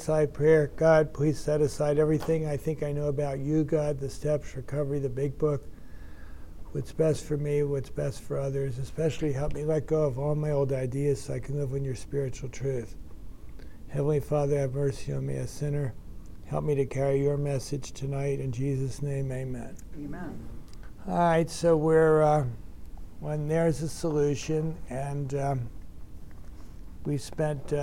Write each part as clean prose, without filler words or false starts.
aside prayer. God, please set aside everything I think I know about you, God, the steps, recovery, the big book, what's best for me, what's best for others. Especially help me let go of all my old ideas so I can live in your spiritual truth. Heavenly Father, have mercy on me, a sinner. Help me to carry your message tonight. In Jesus' name, amen. Amen. All right, so we're, when there's a solution, and we spent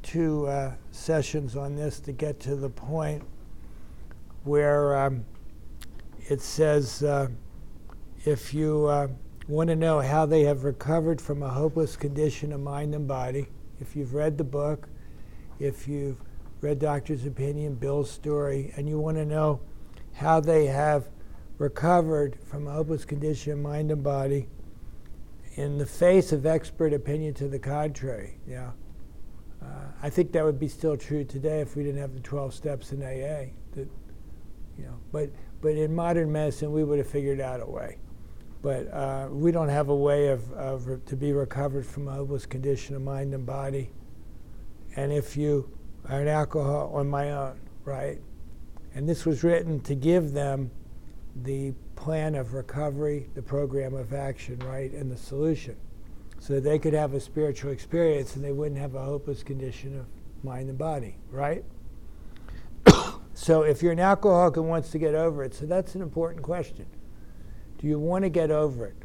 two sessions on this to get to the point where it says, if you want to know how they have recovered from a hopeless condition of mind and body, if you've read the book, if you've read Doctor's Opinion, Bill's story, and you want to know how they have recovered from a hopeless condition of mind and body in the face of expert opinion to the contrary. Yeah, I think that would be still true today if we didn't have the 12 steps in AA. That, you know, but in modern medicine, we would have figured out a way. But we don't have a way of to be recovered from a hopeless condition of mind and body. And if you are an alcoholic on my own, right? And this was written to give them the plan of recovery, the program of action, right, and the solution, so that they could have a spiritual experience and they wouldn't have a hopeless condition of mind and body, right? So if you're an alcoholic and wants to get over it, so that's an important question. Do you want to get over it?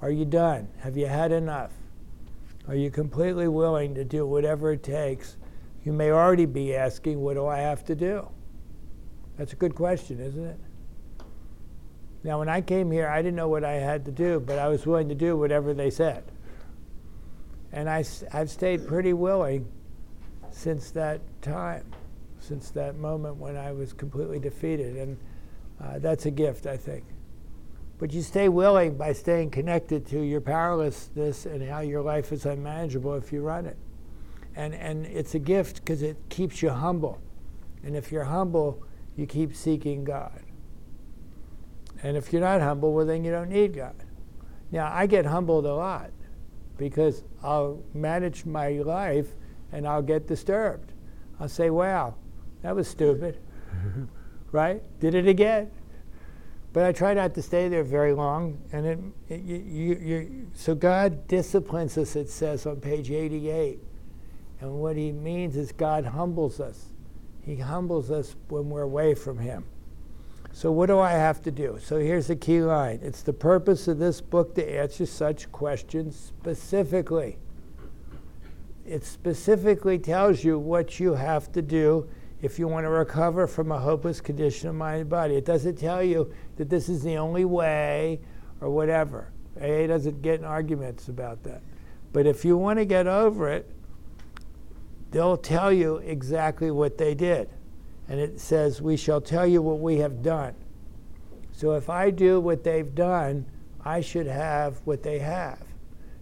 Are you done? Have you had enough? Are you completely willing to do whatever it takes? You may already be asking, what do I have to do? That's a good question, isn't it? Now, when I came here, I didn't know what I had to do, but I was willing to do whatever they said. And I've stayed pretty willing since that time, since that moment when I was completely defeated. And that's a gift, I think. But you stay willing by staying connected to your powerlessness and how your life is unmanageable if you run it. And it's a gift because it keeps you humble. And if you're humble, you keep seeking God. And if you're not humble, well, then you don't need God. Now, I get humbled a lot because I'll manage my life and I'll get disturbed. I'll say, wow, that was stupid, right? Did it again. But I try not to stay there very long. And so God disciplines us, it says on page 88. And what he means is God humbles us. He humbles us when we're away from him. So what do I have to do? So here's the key line. It's the purpose of this book to answer such questions specifically. It specifically tells you what you have to do if you want to recover from a hopeless condition of mind and body. It doesn't tell you that this is the only way or whatever. AA doesn't get in arguments about that. But if you want to get over it, they'll tell you exactly what they did. And it says, we shall tell you what we have done. So if I do what they've done, I should have what they have.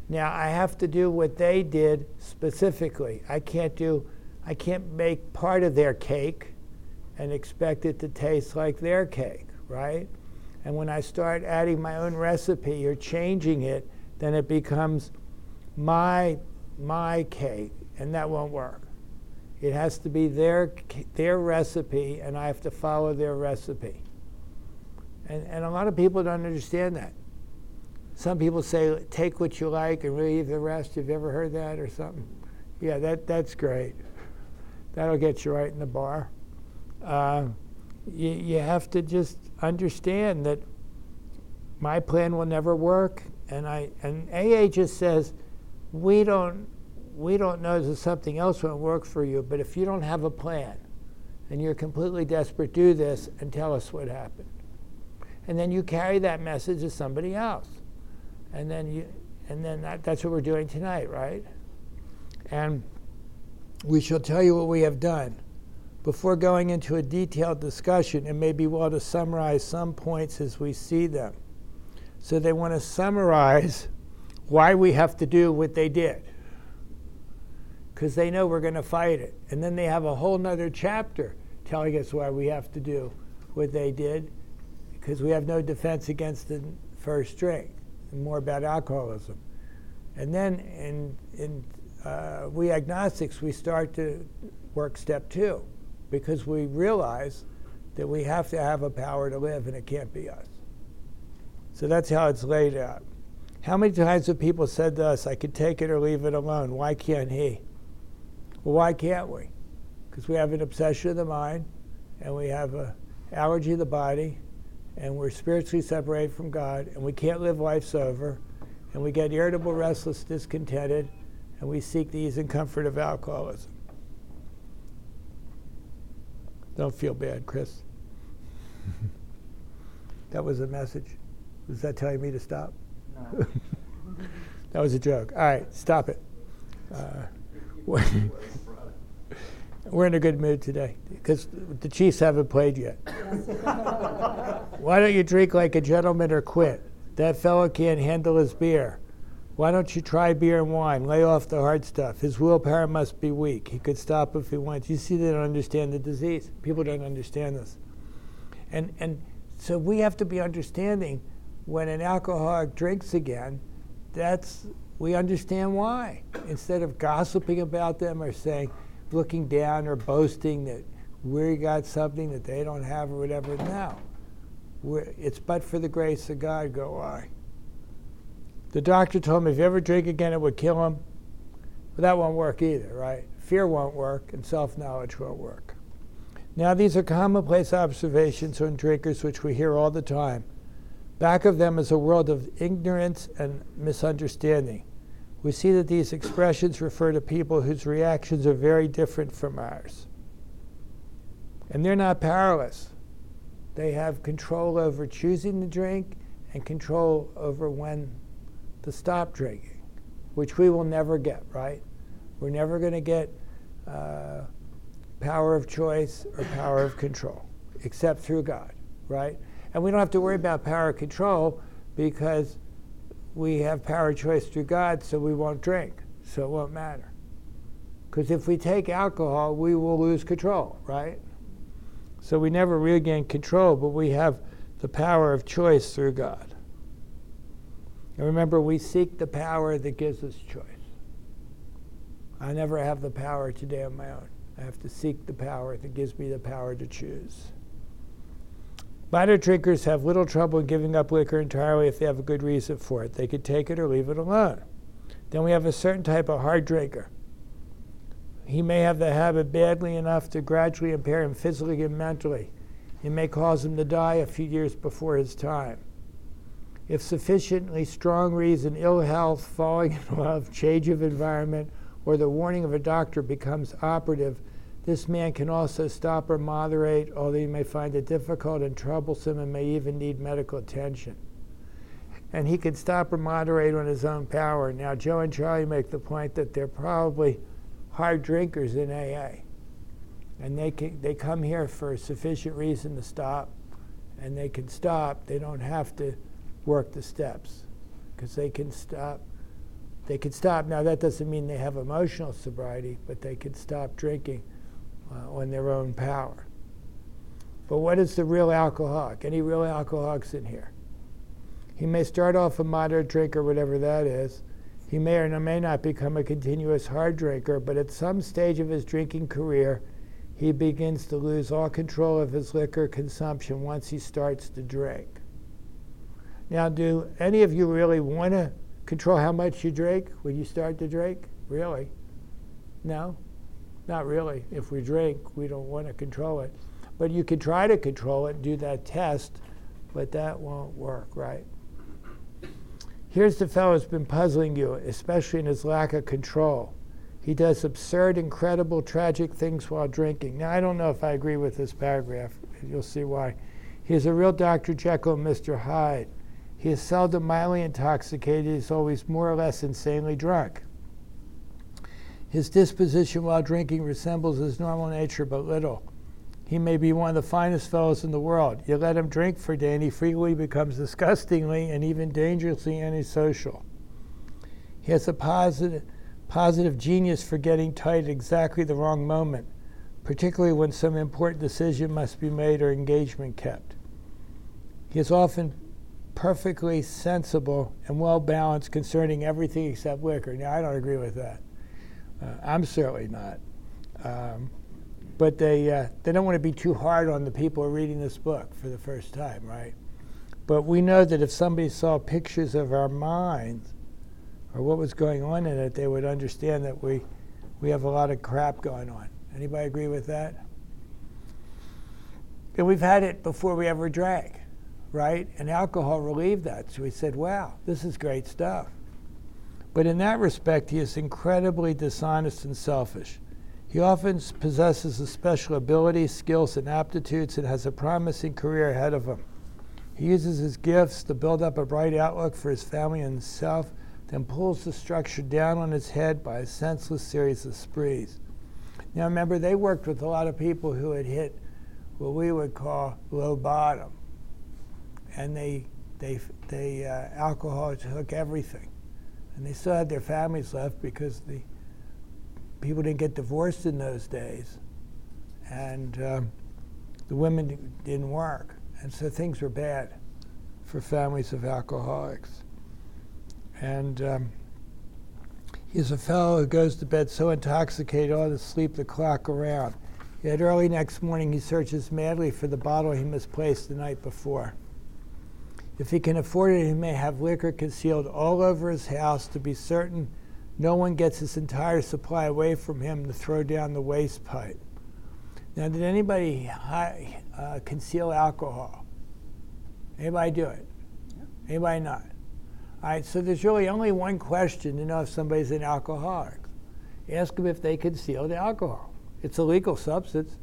Now, I have to do what they did specifically. I can't make part of their cake and expect it to taste like their cake, right? And when I start adding my own recipe or changing it, then it becomes my cake, and that won't work. It has to be their recipe, and I have to follow their recipe. And a lot of people don't understand that. Some people say, take what you like and leave the rest. Have you ever heard that or something? Yeah, that's great. That'll get you right in the bar. You have to just understand that my plan will never work. And AA just says, we don't know that something else won't work for you, but if you don't have a plan and you're completely desperate, do this and tell us what happened. And then you carry that message to somebody else. And then that's what we're doing tonight, right? And we shall tell you what we have done. Before going into a detailed discussion, it may be well to summarize some points as we see them. So they want to summarize why we have to do what they did, because they know we're going to fight it. And then they have a whole nother chapter telling us why we have to do what they did, because we have no defense against the first drink, and more about alcoholism. And then we agnostics, we start to work step two, because we realize that we have to have a power to live and it can't be us. So that's how it's laid out. How many times have people said to us, I could take it or leave it alone, why can't he? Well, why can't we? Because we have an obsession of the mind, and we have an allergy of the body, and we're spiritually separated from God, and we can't live life's over, and we get irritable, restless, discontented, and we seek the ease and comfort of alcoholism. Don't feel bad, Chris. That was a message. Was that telling me to stop? No. That was a joke. All right, stop it. We're in a good mood today because the Chiefs haven't played yet. Why don't you drink like a gentleman or quit? That fellow can't handle his beer. Why don't you try beer and wine? Lay off the hard stuff. His willpower must be weak. He could stop if he wants. You see, they don't understand the disease. People don't understand this. And so we have to be understanding when an alcoholic drinks again, we understand why. Instead of gossiping about them or saying, looking down or boasting that we got something that they don't have or whatever, now. It's but for the grace of God, go I. The doctor told me if you ever drink again, it would kill him. Well, that won't work either, right? Fear won't work, and self-knowledge won't work. Now, these are commonplace observations on drinkers which we hear all the time. Back of them is a world of ignorance and misunderstanding. We see that these expressions refer to people whose reactions are very different from ours. And they're not powerless. They have control over choosing to drink and control over when to stop drinking, which we will never get, right? We're never going to get power of choice or power of control, except through God, right? And we don't have to worry about power of control because we have power of choice through God, so we won't drink, so it won't matter. Because if we take alcohol, we will lose control, right? So we never really gain control, but we have the power of choice through God. And remember, we seek the power that gives us choice. I never have the power today on my own. I have to seek the power that gives me the power to choose. Lighter drinkers have little trouble in giving up liquor entirely if they have a good reason for it. They could take it or leave it alone. Then we have a certain type of hard drinker. He may have the habit badly enough to gradually impair him physically and mentally. It may cause him to die a few years before his time. If sufficiently strong reason, ill health, falling in love, change of environment, or the warning of a doctor becomes operative, this man can also stop or moderate, although he may find it difficult and troublesome and may even need medical attention. And he can stop or moderate on his own power. Now, Joe and Charlie make the point that they're probably hard drinkers in AA. And they come here for a sufficient reason to stop, and they can stop. They don't have to work the steps because they can stop. They can stop. Now, that doesn't mean they have emotional sobriety, but they can stop drinking on their own power. But what is the real alcoholic? Any real alcoholics in here? He may start off a moderate drinker, whatever that is. He may or may not become a continuous hard drinker, but at some stage of his drinking career, he begins to lose all control of his liquor consumption once he starts to drink. Now, do any of you really want to control how much you drink when you start to drink? Really? No? Not really. If we drink, we don't want to control it. But you could try to control it, do that test, but that won't work, right? Here's the fellow who's been puzzling you, especially in his lack of control. He does absurd, incredible, tragic things while drinking. Now, I don't know if I agree with this paragraph. You'll see why. He's a real Dr. Jekyll and Mr. Hyde. He is seldom mildly intoxicated. He's always more or less insanely drunk. His disposition while drinking resembles his normal nature, but little. He may be one of the finest fellows in the world. You let him drink for a day, and he frequently becomes disgustingly and even dangerously antisocial. He has a positive genius for getting tight at exactly the wrong moment, particularly when some important decision must be made or engagement kept. He is often perfectly sensible and well-balanced concerning everything except liquor. Now, I don't agree with that. I'm certainly not. But they don't want to be too hard on the people reading this book for the first time, right? But we know that if somebody saw pictures of our minds or what was going on in it, they would understand that we have a lot of crap going on. Anybody agree with that? And we've had it before we ever drank, right? And alcohol relieved that. So we said, wow, this is great stuff. But in that respect, he is incredibly dishonest and selfish. He often possesses a special ability, skills, and aptitudes, and has a promising career ahead of him. He uses his gifts to build up a bright outlook for his family and himself, then pulls the structure down on his head by a senseless series of sprees. Now remember, they worked with a lot of people who had hit what we would call low bottom, and they alcohol took everything, and they still had their families left because the people didn't get divorced in those days, and the women didn't work, and so things were bad for families of alcoholics. And he's a fellow who goes to bed so intoxicated, all to sleep the clock around. Yet early next morning, he searches madly for the bottle he misplaced the night before. If he can afford it, he may have liquor concealed all over his house to be certain no one gets his entire supply away from him to throw down the waste pipe. Now, did anybody conceal alcohol? Anybody do it? Yeah. Anybody not? All right, so there's really only one question to know if somebody's an alcoholic. Ask them if they concealed alcohol. It's a legal substance.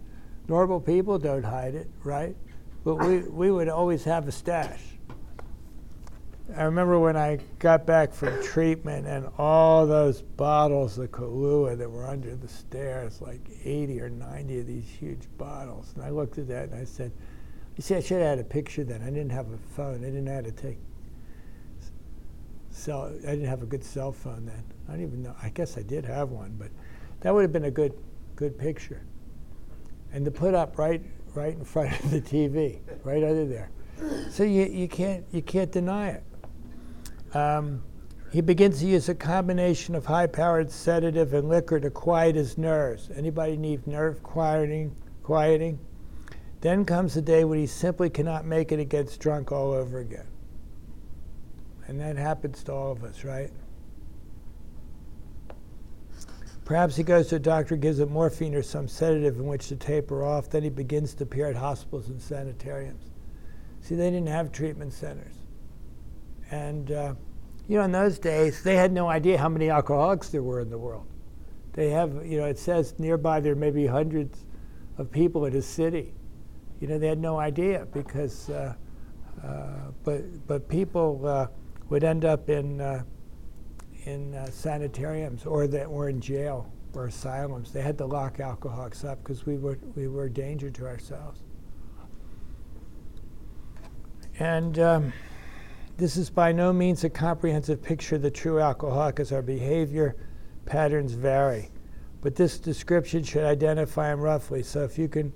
Normal people don't hide it, right? But we would always have a stash. I remember when I got back from treatment and all those bottles of Kahlua that were under the stairs, like 80 or 90 of these huge bottles. And I looked at that and I said, you see, I should have had a picture then. I didn't have a phone. I didn't know how to I didn't have a good cell phone then. I don't even know. I guess I did have one, but that would have been a good picture. And to put up right in front of the TV, right under there. So you can't deny it. He begins to use a combination of high-powered sedative and liquor to quiet his nerves. Anybody need nerve quieting? Then comes the day when he simply cannot make it and gets drunk all over again. And that happens to all of us, right? Perhaps he goes to a doctor, gives him morphine or some sedative in which to taper off. Then he begins to appear at hospitals and sanitariums. See, they didn't have treatment centers. And in those days, they had no idea how many alcoholics there were in the world. They have, it says nearby there may be hundreds of people in a city. They had no idea because, but people would end up in sanitariums or in jail or asylums. They had to lock alcoholics up because we were a danger to ourselves. And this is by no means a comprehensive picture of the true alcoholic, as our behavior patterns vary. But this description should identify him roughly. So if you can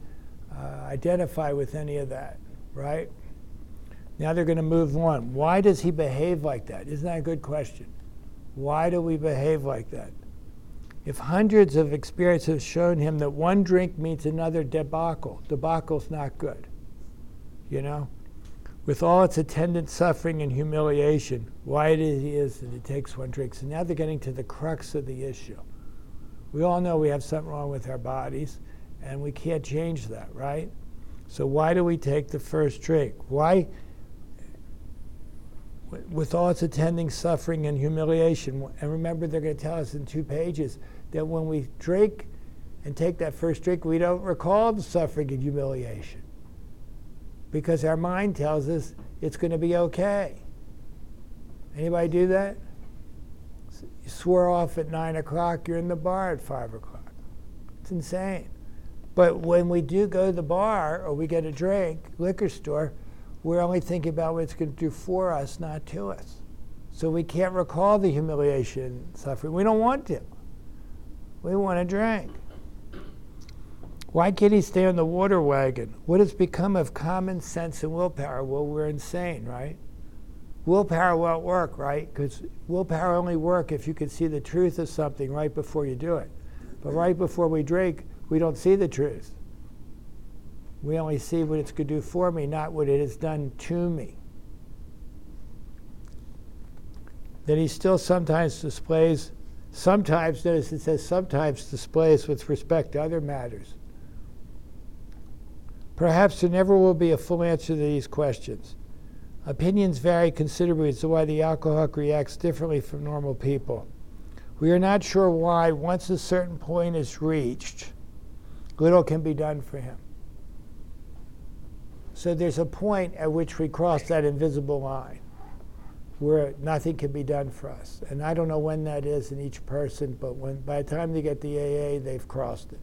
identify with any of that, right? Now they're going to move on. Why does he behave like that? Isn't that a good question? Why do we behave like that? If hundreds of experiences have shown him that one drink means another debacle, debacle's not good, with all its attendant suffering and humiliation, why it is that it takes one drink. So now they're getting to the crux of the issue. We all know we have something wrong with our bodies, and we can't change that, right? So why do we take the first drink? Why, with all its attending suffering and humiliation, and remember they're going to tell us in 2 pages that when we drink and take that first drink, we don't recall the suffering and humiliation, because our mind tells us it's going to be okay. Anybody do that? You swear off at 9 o'clock, you're in the bar at 5 o'clock. It's insane. But when we do go to the bar or we get a drink, liquor store, we're only thinking about what it's going to do for us, not to us. So we can't recall the humiliation and suffering. We don't want to. We want a drink. Why can't he stay on the water wagon? What has become of common sense and willpower? Well, we're insane, right? Willpower won't work, right? Because willpower only works if you can see the truth of something right before you do it. But right before we drink, we don't see the truth. We only see what it's could do for me, not what it has done to me. Then he still sometimes displays, sometimes, notice it says sometimes displays with respect to other matters. Perhaps there never will be a full answer to these questions. Opinions vary considerably as to why the alcoholic reacts differently from normal people. We are not sure why, once a certain point is reached, little can be done for him. So there's a point at which we cross that invisible line where nothing can be done for us. And I don't know when that is in each person, but when by the time they get to AA, they've crossed it.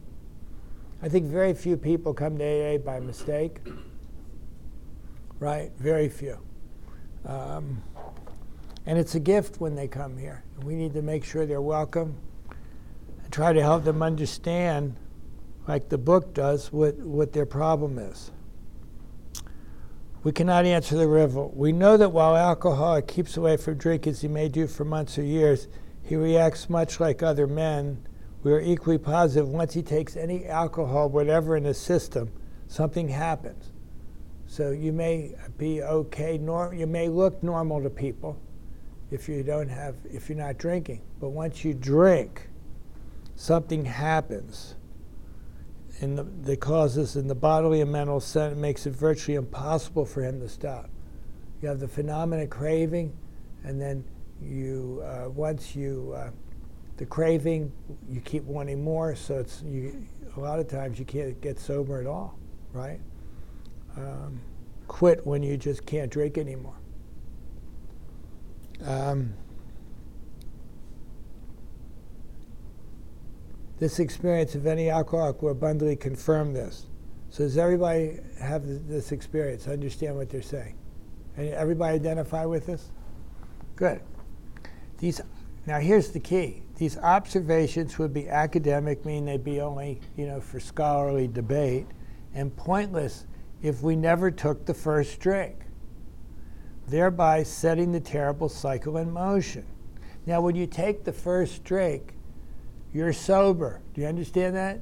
I think very few people come to AA by mistake, right? Very few. And it's a gift when they come here. We need to make sure they're welcome and try to help them understand, like the book does, what their problem is. We cannot answer the riddle. We know that while alcoholic keeps away from drink as he may do for months or years, he reacts much like other men. We are equally positive once he takes any alcohol, whatever, in his system, something happens. So you may be okay, you may look normal to people if you're not drinking. But once you drink, something happens that causes in the bodily and mental sense, makes it virtually impossible for him to stop. You have the phenomenon of craving, and then the craving, you keep wanting more, so a lot of times you can't get sober at all, right? Quit when you just can't drink anymore. This experience of any alcoholic will abundantly confirm this. So does everybody have this experience, understand what they're saying? And everybody identify with this? Good. Now here's the key. These observations would be academic, meaning they'd be only, for scholarly debate, and pointless if we never took the first drink, thereby setting the terrible cycle in motion. Now when you take the first drink, you're sober. Do you understand that?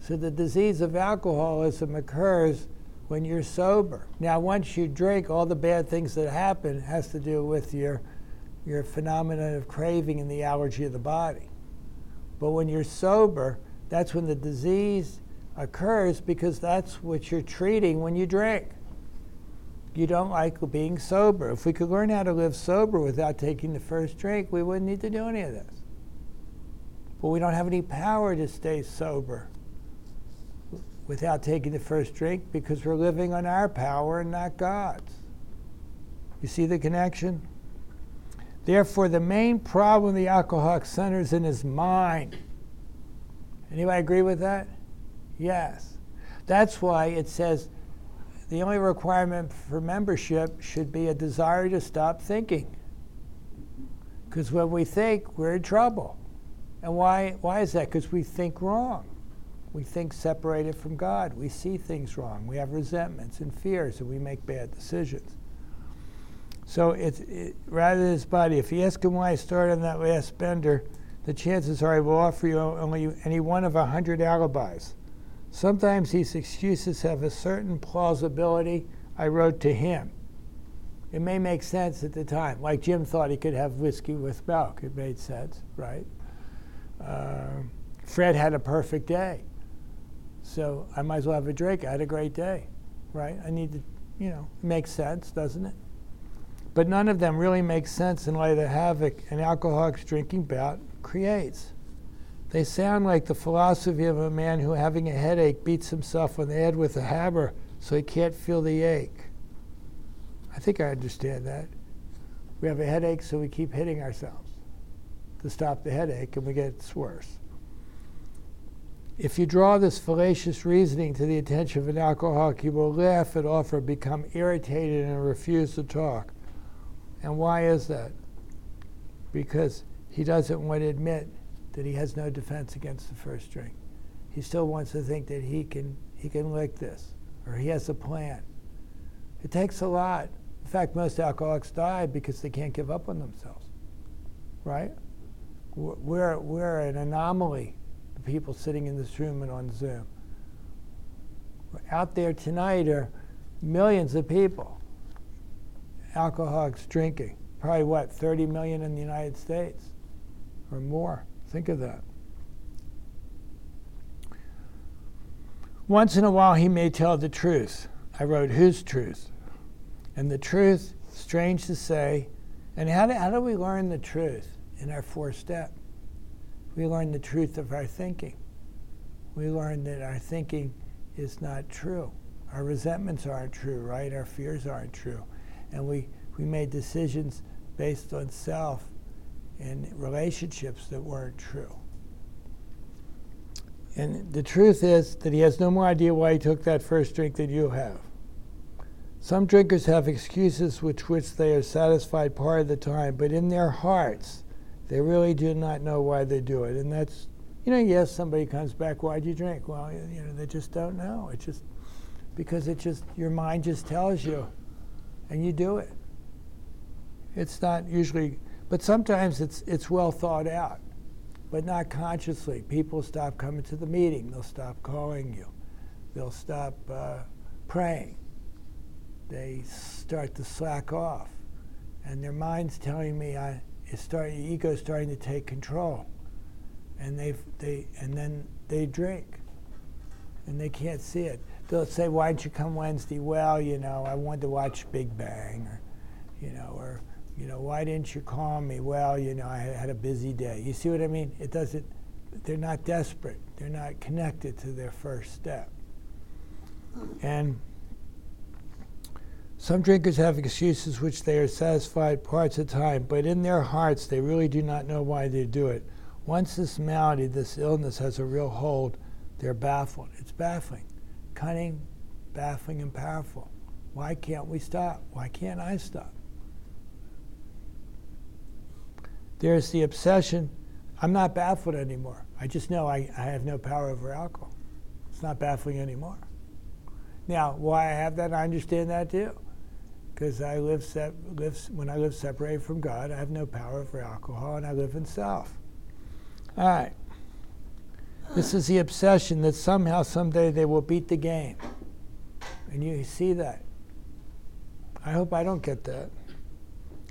So the disease of alcoholism occurs when you're sober. Now once you drink, all the bad things that happen has to do with your phenomenon of craving and the allergy of the body. But when you're sober, that's when the disease occurs, because that's what you're treating when you drink. You don't like being sober. If we could learn how to live sober without taking the first drink, we wouldn't need to do any of this. But we don't have any power to stay sober without taking the first drink, because we're living on our power and not God's. You see the connection? Therefore, the main problem the alcoholic centers in his mind. Anybody agree with that? Yes. That's why it says the only requirement for membership should be a desire to stop thinking. Because when we think, we're in trouble. And why is that? Because we think wrong. We think separated from God. We see things wrong. We have resentments and fears, and we make bad decisions. So rather than his body, if you ask him why he started on that last bender, the chances are he will offer you only any one of 100 alibis. Sometimes these excuses have a certain plausibility. I wrote to him. It may make sense at the time. Like Jim thought he could have whiskey with milk. It made sense, right? Fred had a perfect day, so I might as well have a drink. I had a great day, right? I need to, it makes sense, doesn't it? But none of them really makes sense in light of the havoc an alcoholic's drinking bout creates. They sound like the philosophy of a man who, having a headache, beats himself on the head with a hammer so he can't feel the ache. I think I understand that. We have a headache, so we keep hitting ourselves to stop the headache, and it's worse. If you draw this fallacious reasoning to the attention of an alcoholic, he will laugh at offer, become irritated, and refuse to talk. And why is that? Because he doesn't want to admit that he has no defense against the first drink. He still wants to think that he can lick this, or he has a plan. It takes a lot. In fact, most alcoholics die because they can't give up on themselves, right? We're an anomaly the people sitting in this room and on Zoom. Out there tonight are millions of people, alcoholics drinking. Probably what, 30 million in the United States or more. Think of that. Once in a while he may tell the truth. I wrote, whose truth? And the truth, strange to say, and how do we learn the truth in our fourth step? We learn the truth of our thinking. We learn that our thinking is not true. Our resentments aren't true, right? Our fears aren't true. And we made decisions based on self and relationships that weren't true. And the truth is that he has no more idea why he took that first drink than you have. Some drinkers have excuses with which they are satisfied part of the time, but in their hearts, they really do not know why they do it. And that's, you know, yes, somebody comes back, why'd you drink? Well, you know, they just don't know. It's just because your mind just tells you, and you do it. It's not usually, but sometimes it's well thought out, but not consciously. People stop coming to the meeting. They'll stop calling you. They'll stop praying. They start to slack off. And their mind's telling me, your ego's starting to take control. And then they drink. And they can't see it. They'll say, why didn't you come Wednesday? Well, you know, I wanted to watch Big Bang. Or you know, why didn't you call me? Well, you know, I had a busy day. You see what I mean? It doesn't, they're not desperate. They're not connected to their first step. And some drinkers have excuses which they are satisfied parts of the time, but in their hearts, they really do not know why they do it. Once this malady, this illness has a real hold, they're baffled. It's baffling, cunning, baffling, and powerful. Why can't we stop? Why can't I stop? There's the obsession. I'm not baffled anymore. I just know I have no power over alcohol. It's not baffling anymore. Now, why I have that, I understand that too. Because when I live separated from God, I have no power over alcohol, and I live in self. All right. This is the obsession that somehow, someday, they will beat the game. And you see that. I hope I don't get that.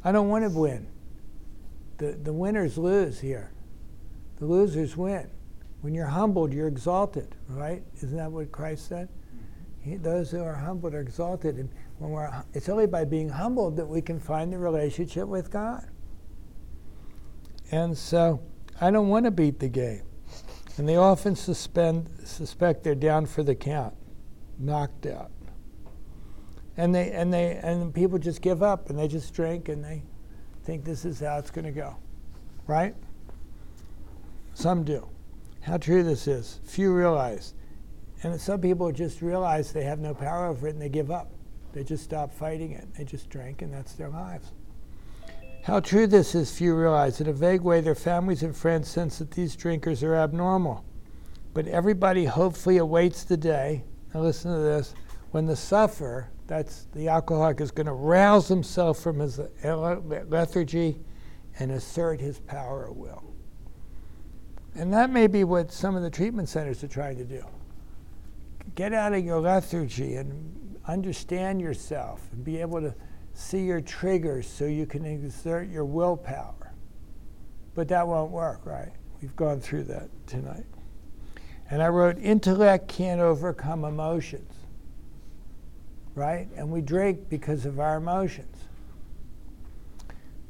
I don't want to win. The winners lose here. The losers win. When you're humbled, you're exalted, right? Isn't that what Christ said? Those who are humbled are exalted. And when it's only by being humbled that we can find the relationship with God. And so I don't want to beat the game. And they often suspect they're down for the count, knocked out. And people just give up, and they just drink, and they think this is how it's going to go, right? Some do. How true this is, few realize. And some people just realize they have no power over it, and they give up. They just stop fighting it. They just drink, and that's their lives. How true this is, few realize. In a vague way, their families and friends sense that these drinkers are abnormal. But everybody hopefully awaits the day, now listen to this, when the sufferer, that's the alcoholic, is going to rouse himself from his lethargy and assert his power of will. And that may be what some of the treatment centers are trying to do. Get out of your lethargy and understand yourself and be able to see your triggers so you can exert your willpower. But that won't work, right? We've gone through that tonight. And I wrote, intellect can't overcome emotions. Right? And we drink because of our emotions.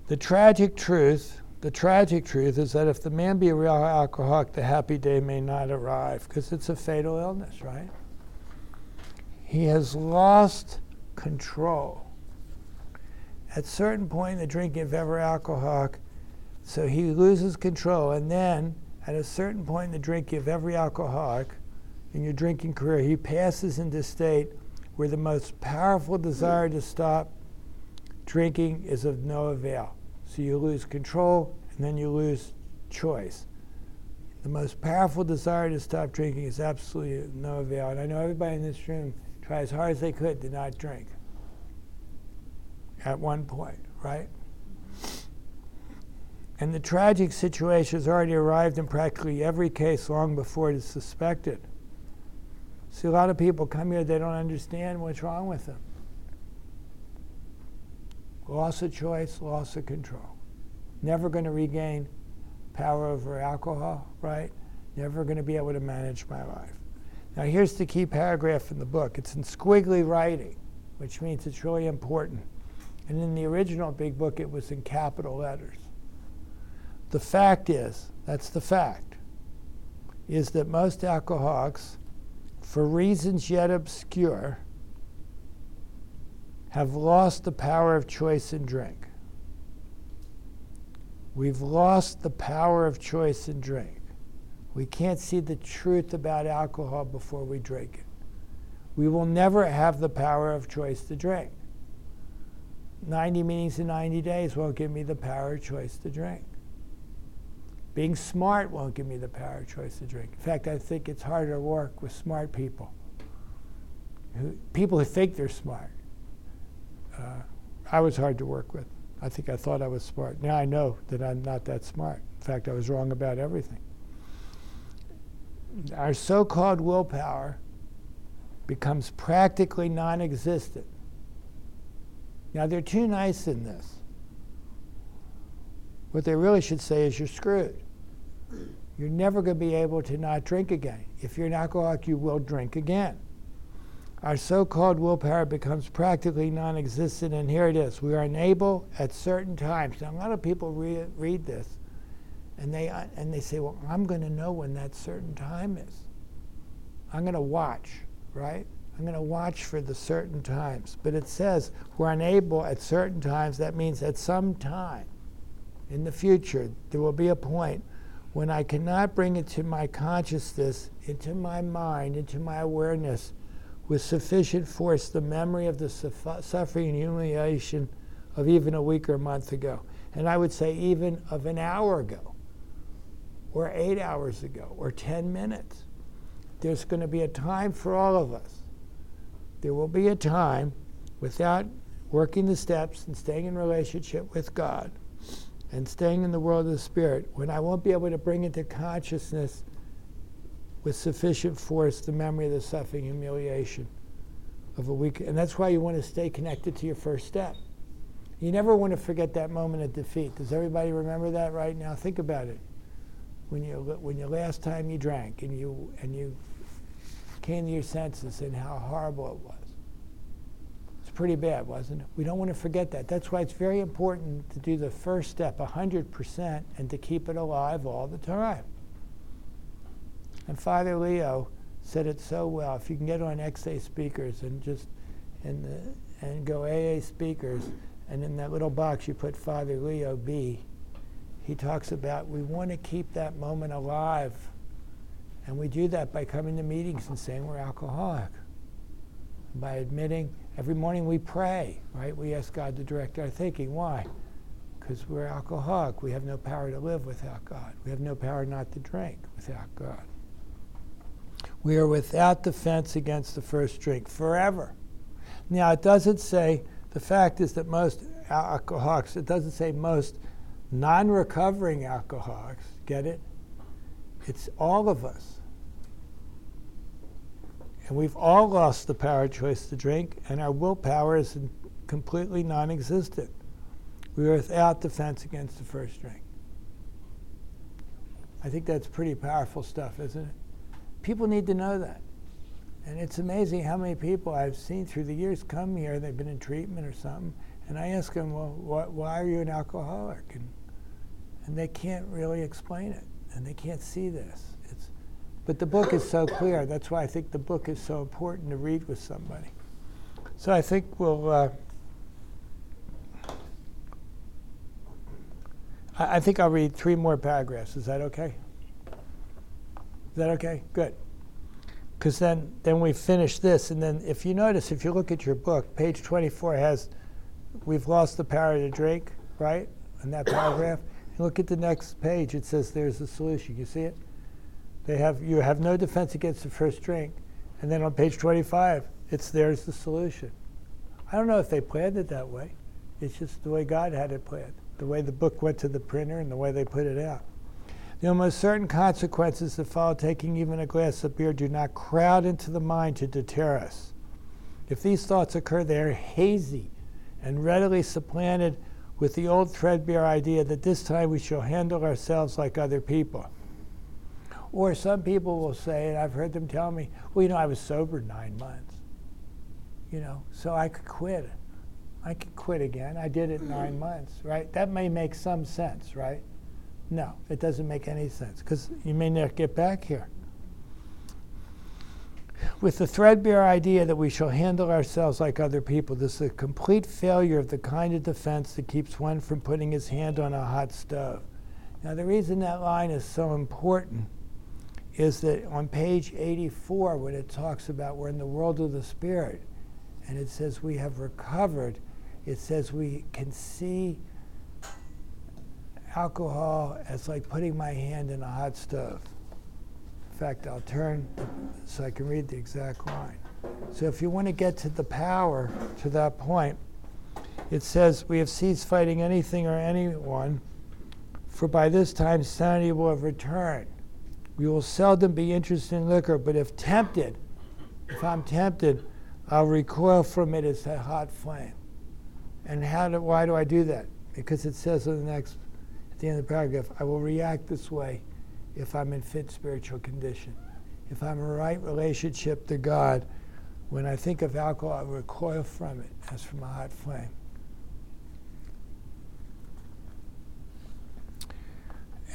The tragic truth is that if the man be a real alcoholic, the happy day may not arrive, because it's a fatal illness, right? He has lost control. At a certain point in the drinking of every alcoholic, so he loses control, and then at a certain point in the drinking of every alcoholic, in your drinking career, he passes into state where the most powerful desire to stop drinking is of no avail. So you lose control, and then you lose choice. The most powerful desire to stop drinking is absolutely of no avail. And I know everybody in this room tried as hard as they could to not drink at one point, right? And the tragic situation has already arrived in practically every case long before it is suspected. See, a lot of people come here, they don't understand what's wrong with them. Loss of choice, loss of control. Never going to regain power over alcohol, right? Never going to be able to manage my life. Now here's the key paragraph in the book. It's in squiggly writing, which means it's really important. And in the original big book, it was in capital letters. The fact is, that's the fact, is that most alcoholics, for reasons yet obscure, have lost the power of choice in drink. We've lost the power of choice in drink. We can't see the truth about alcohol before we drink it. We will never have the power of choice to drink. 90 meetings in 90 days won't give me the power of choice to drink. Being smart won't give me the power of choice to drink. In fact, I think it's harder to work with smart people. People who think they're smart. I was hard to work with. I think I thought I was smart. Now I know that I'm not that smart. In fact, I was wrong about everything. Our so-called willpower becomes practically non-existent. Now, they're too nice in this. What they really should say is, you're screwed. You're never going to be able to not drink again. If you're an alcoholic, you will drink again. Our so-called willpower becomes practically non-existent, and here it is. We are unable at certain times. Now, a lot of people read this, and they say, well, I'm going to know when that certain time is. I'm going to watch, right? I'm going to watch for the certain times. But it says we're unable at certain times. That means at some time in the future, there will be a point when I cannot bring it to my consciousness, into my mind, into my awareness, with sufficient force, the memory of the suffering and humiliation of even a week or a month ago. And I would say even of an hour ago, or 8 hours ago, or 10 minutes. There's going to be a time for all of us. There will be a time, without working the steps and staying in relationship with God and staying in the world of the Spirit, when I won't be able to bring into consciousness with sufficient force the memory of the suffering humiliation of a week. And that's why you want to stay connected to your first step. You never want to forget that moment of defeat. Does everybody remember that right now? Think about it. When your last time you drank and you came to your senses and how horrible it was. It's pretty bad, wasn't it? We don't want to forget that. That's why it's very important to do the first step 100% and to keep it alive all the time. And Father Leo said it so well. If you can get on XA Speakers and just go AA Speakers, and in that little box you put Father Leo B. He talks about we want to keep that moment alive. And we do that by coming to meetings and saying we're alcoholic. By admitting, every morning we pray, right? We ask God to direct our thinking. Why? Because we're alcoholic. We have no power to live without God. We have no power not to drink without God. We are without defense against the first drink forever. Now, it doesn't say, the fact is that most alcoholics, it doesn't say most non-recovering alcoholics, get it? It's all of us. And we've all lost the power of choice to drink, and our willpower is completely non-existent. We are without defense against the first drink. I think that's pretty powerful stuff, isn't it? People need to know that. And it's amazing how many people I've seen through the years come here, they've been in treatment or something, and I ask them, well, why are you an alcoholic? And they can't really explain it, and they can't see this. But the book is so clear. That's why I think the book is so important to read with somebody. So I think we'll, I think I'll read 3 more paragraphs. Is that okay? Is that okay? Good. Because then we finish this, and then if you notice, if you look at your book, page 24 has, we've lost the power to drink, right? In that paragraph. And look at the next page. It says there's a solution. You see it? You have no defense against the first drink. And then on page 25, there's the solution. I don't know if they planned it that way. It's just the way God had it planned. the way the book went to the printer and the way they put it out. The almost certain consequences that follow taking even a glass of beer do not crowd into the mind to deter us. If these thoughts occur, they are hazy and readily supplanted with the old threadbare idea that this time we shall handle ourselves like other people. Or some people will say, and I've heard them tell me, well, I was sober 9 months, so I could quit. I could quit again. I did it 9 months, right? That may make some sense, right? No, it doesn't make any sense, because you may not get back here. With the threadbare idea that we shall handle ourselves like other people, this is a complete failure of the kind of defense that keeps one from putting his hand on a hot stove. Now, the reason that line is so important is that on page 84, when it talks about we're in the world of the Spirit, and it says we have recovered, it says we can see alcohol as like putting my hand in a hot stove. In fact, I'll turn so I can read the exact line. So if you want to get to the power, to that point, it says, we have ceased fighting anything or anyone, for by this time sanity will have returned. We will seldom be interested in liquor, but if I'm tempted, I'll recoil from it as a hot flame. And why do I do that? Because it says in the next, at the end of the paragraph, I will react this way if I'm in fit spiritual condition. If I'm in a right relationship to God, when I think of alcohol, I recoil from it as from a hot flame.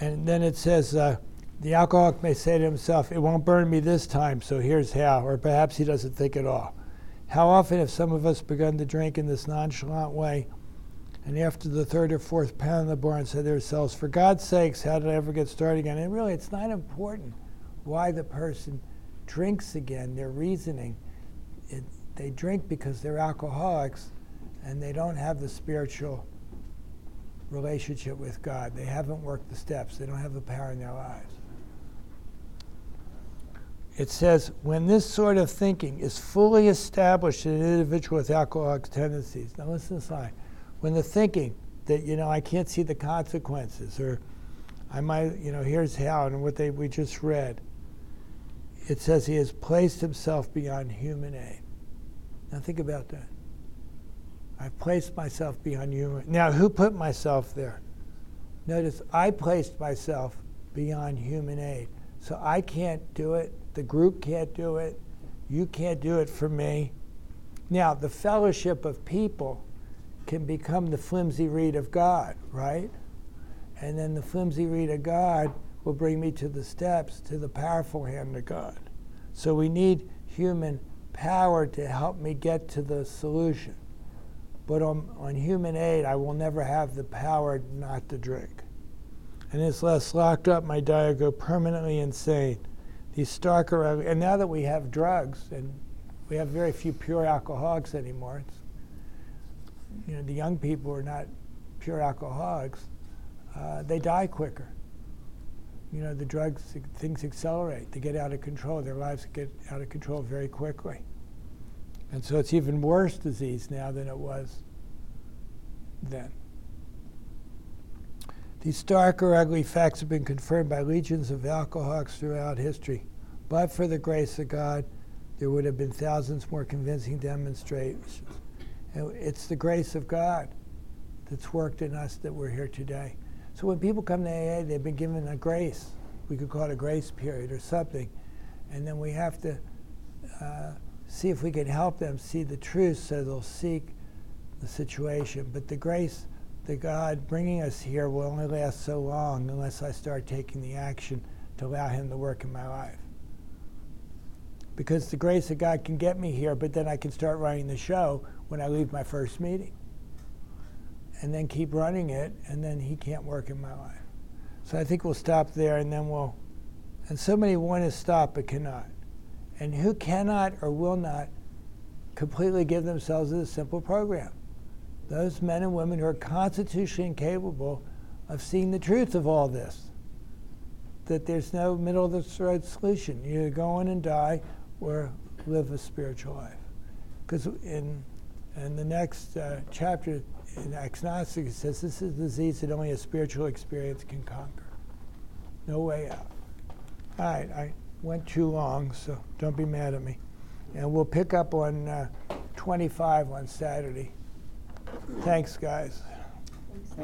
And then it says, the alcoholic may say to himself, it won't burn me this time, so here's how. Or perhaps he doesn't think at all. How often have some of us begun to drink in this nonchalant way, and after the third or fourth pound in the bar and said to ourselves, for God's sakes, how did I ever get started again? And really, it's not important why the person drinks again, their reasoning. They drink because they're alcoholics, and they don't have the spiritual relationship with God. They haven't worked the steps. They don't have the power in their lives. It says, when this sort of thinking is fully established in an individual with alcoholic tendencies. Now listen to this line. When the thinking that, I can't see the consequences, or I might, here's how, and what we just read. It says he has placed himself beyond human aid. Now think about that. I've placed myself beyond human. Now who put myself there? Notice, I placed myself beyond human aid. So I can't do it, the group can't do it, you can't do it for me. Now, the fellowship of people can become the flimsy reed of God, right? And then the flimsy reed of God will bring me to the steps, to the powerful hand of God. So we need human power to help me get to the solution. But on human aid, I will never have the power not to drink. And it's less locked up, my diet go permanently insane. These starker, and now that we have drugs, and we have very few pure alcoholics anymore. It's, the young people are not pure alcoholics. They die quicker. The drugs, things accelerate. They get out of control. Their lives get out of control very quickly. And so it's even worse disease now than it was then. These stark or ugly facts have been confirmed by legions of alcoholics throughout history. But for the grace of God, there would have been thousands more convincing demonstrations. And it's the grace of God that's worked in us that we're here today. So when people come to AA, they've been given a grace. We could call it a grace period or something. And then we have to see if we can help them see the truth so they'll seek the situation. But the grace that God bringing us here will only last so long unless I start taking the action to allow him to work in my life. Because the grace of God can get me here, but then I can start running the show when I leave my first meeting. And then keep running it, and then he can't work in my life. So I think we'll stop there, and then and so many want to stop but cannot. And who cannot or will not completely give themselves to this simple program? Those men and women who are constitutionally incapable of seeing the truth of all this, that there's no middle of the road solution. You either go in and die or live a spiritual life. Because in the next chapter, an agnostic says this is a disease that only a spiritual experience can conquer. No way out. All right, I went too long, so don't be mad at me. And we'll pick up on 25 on Saturday. Thanks, guys.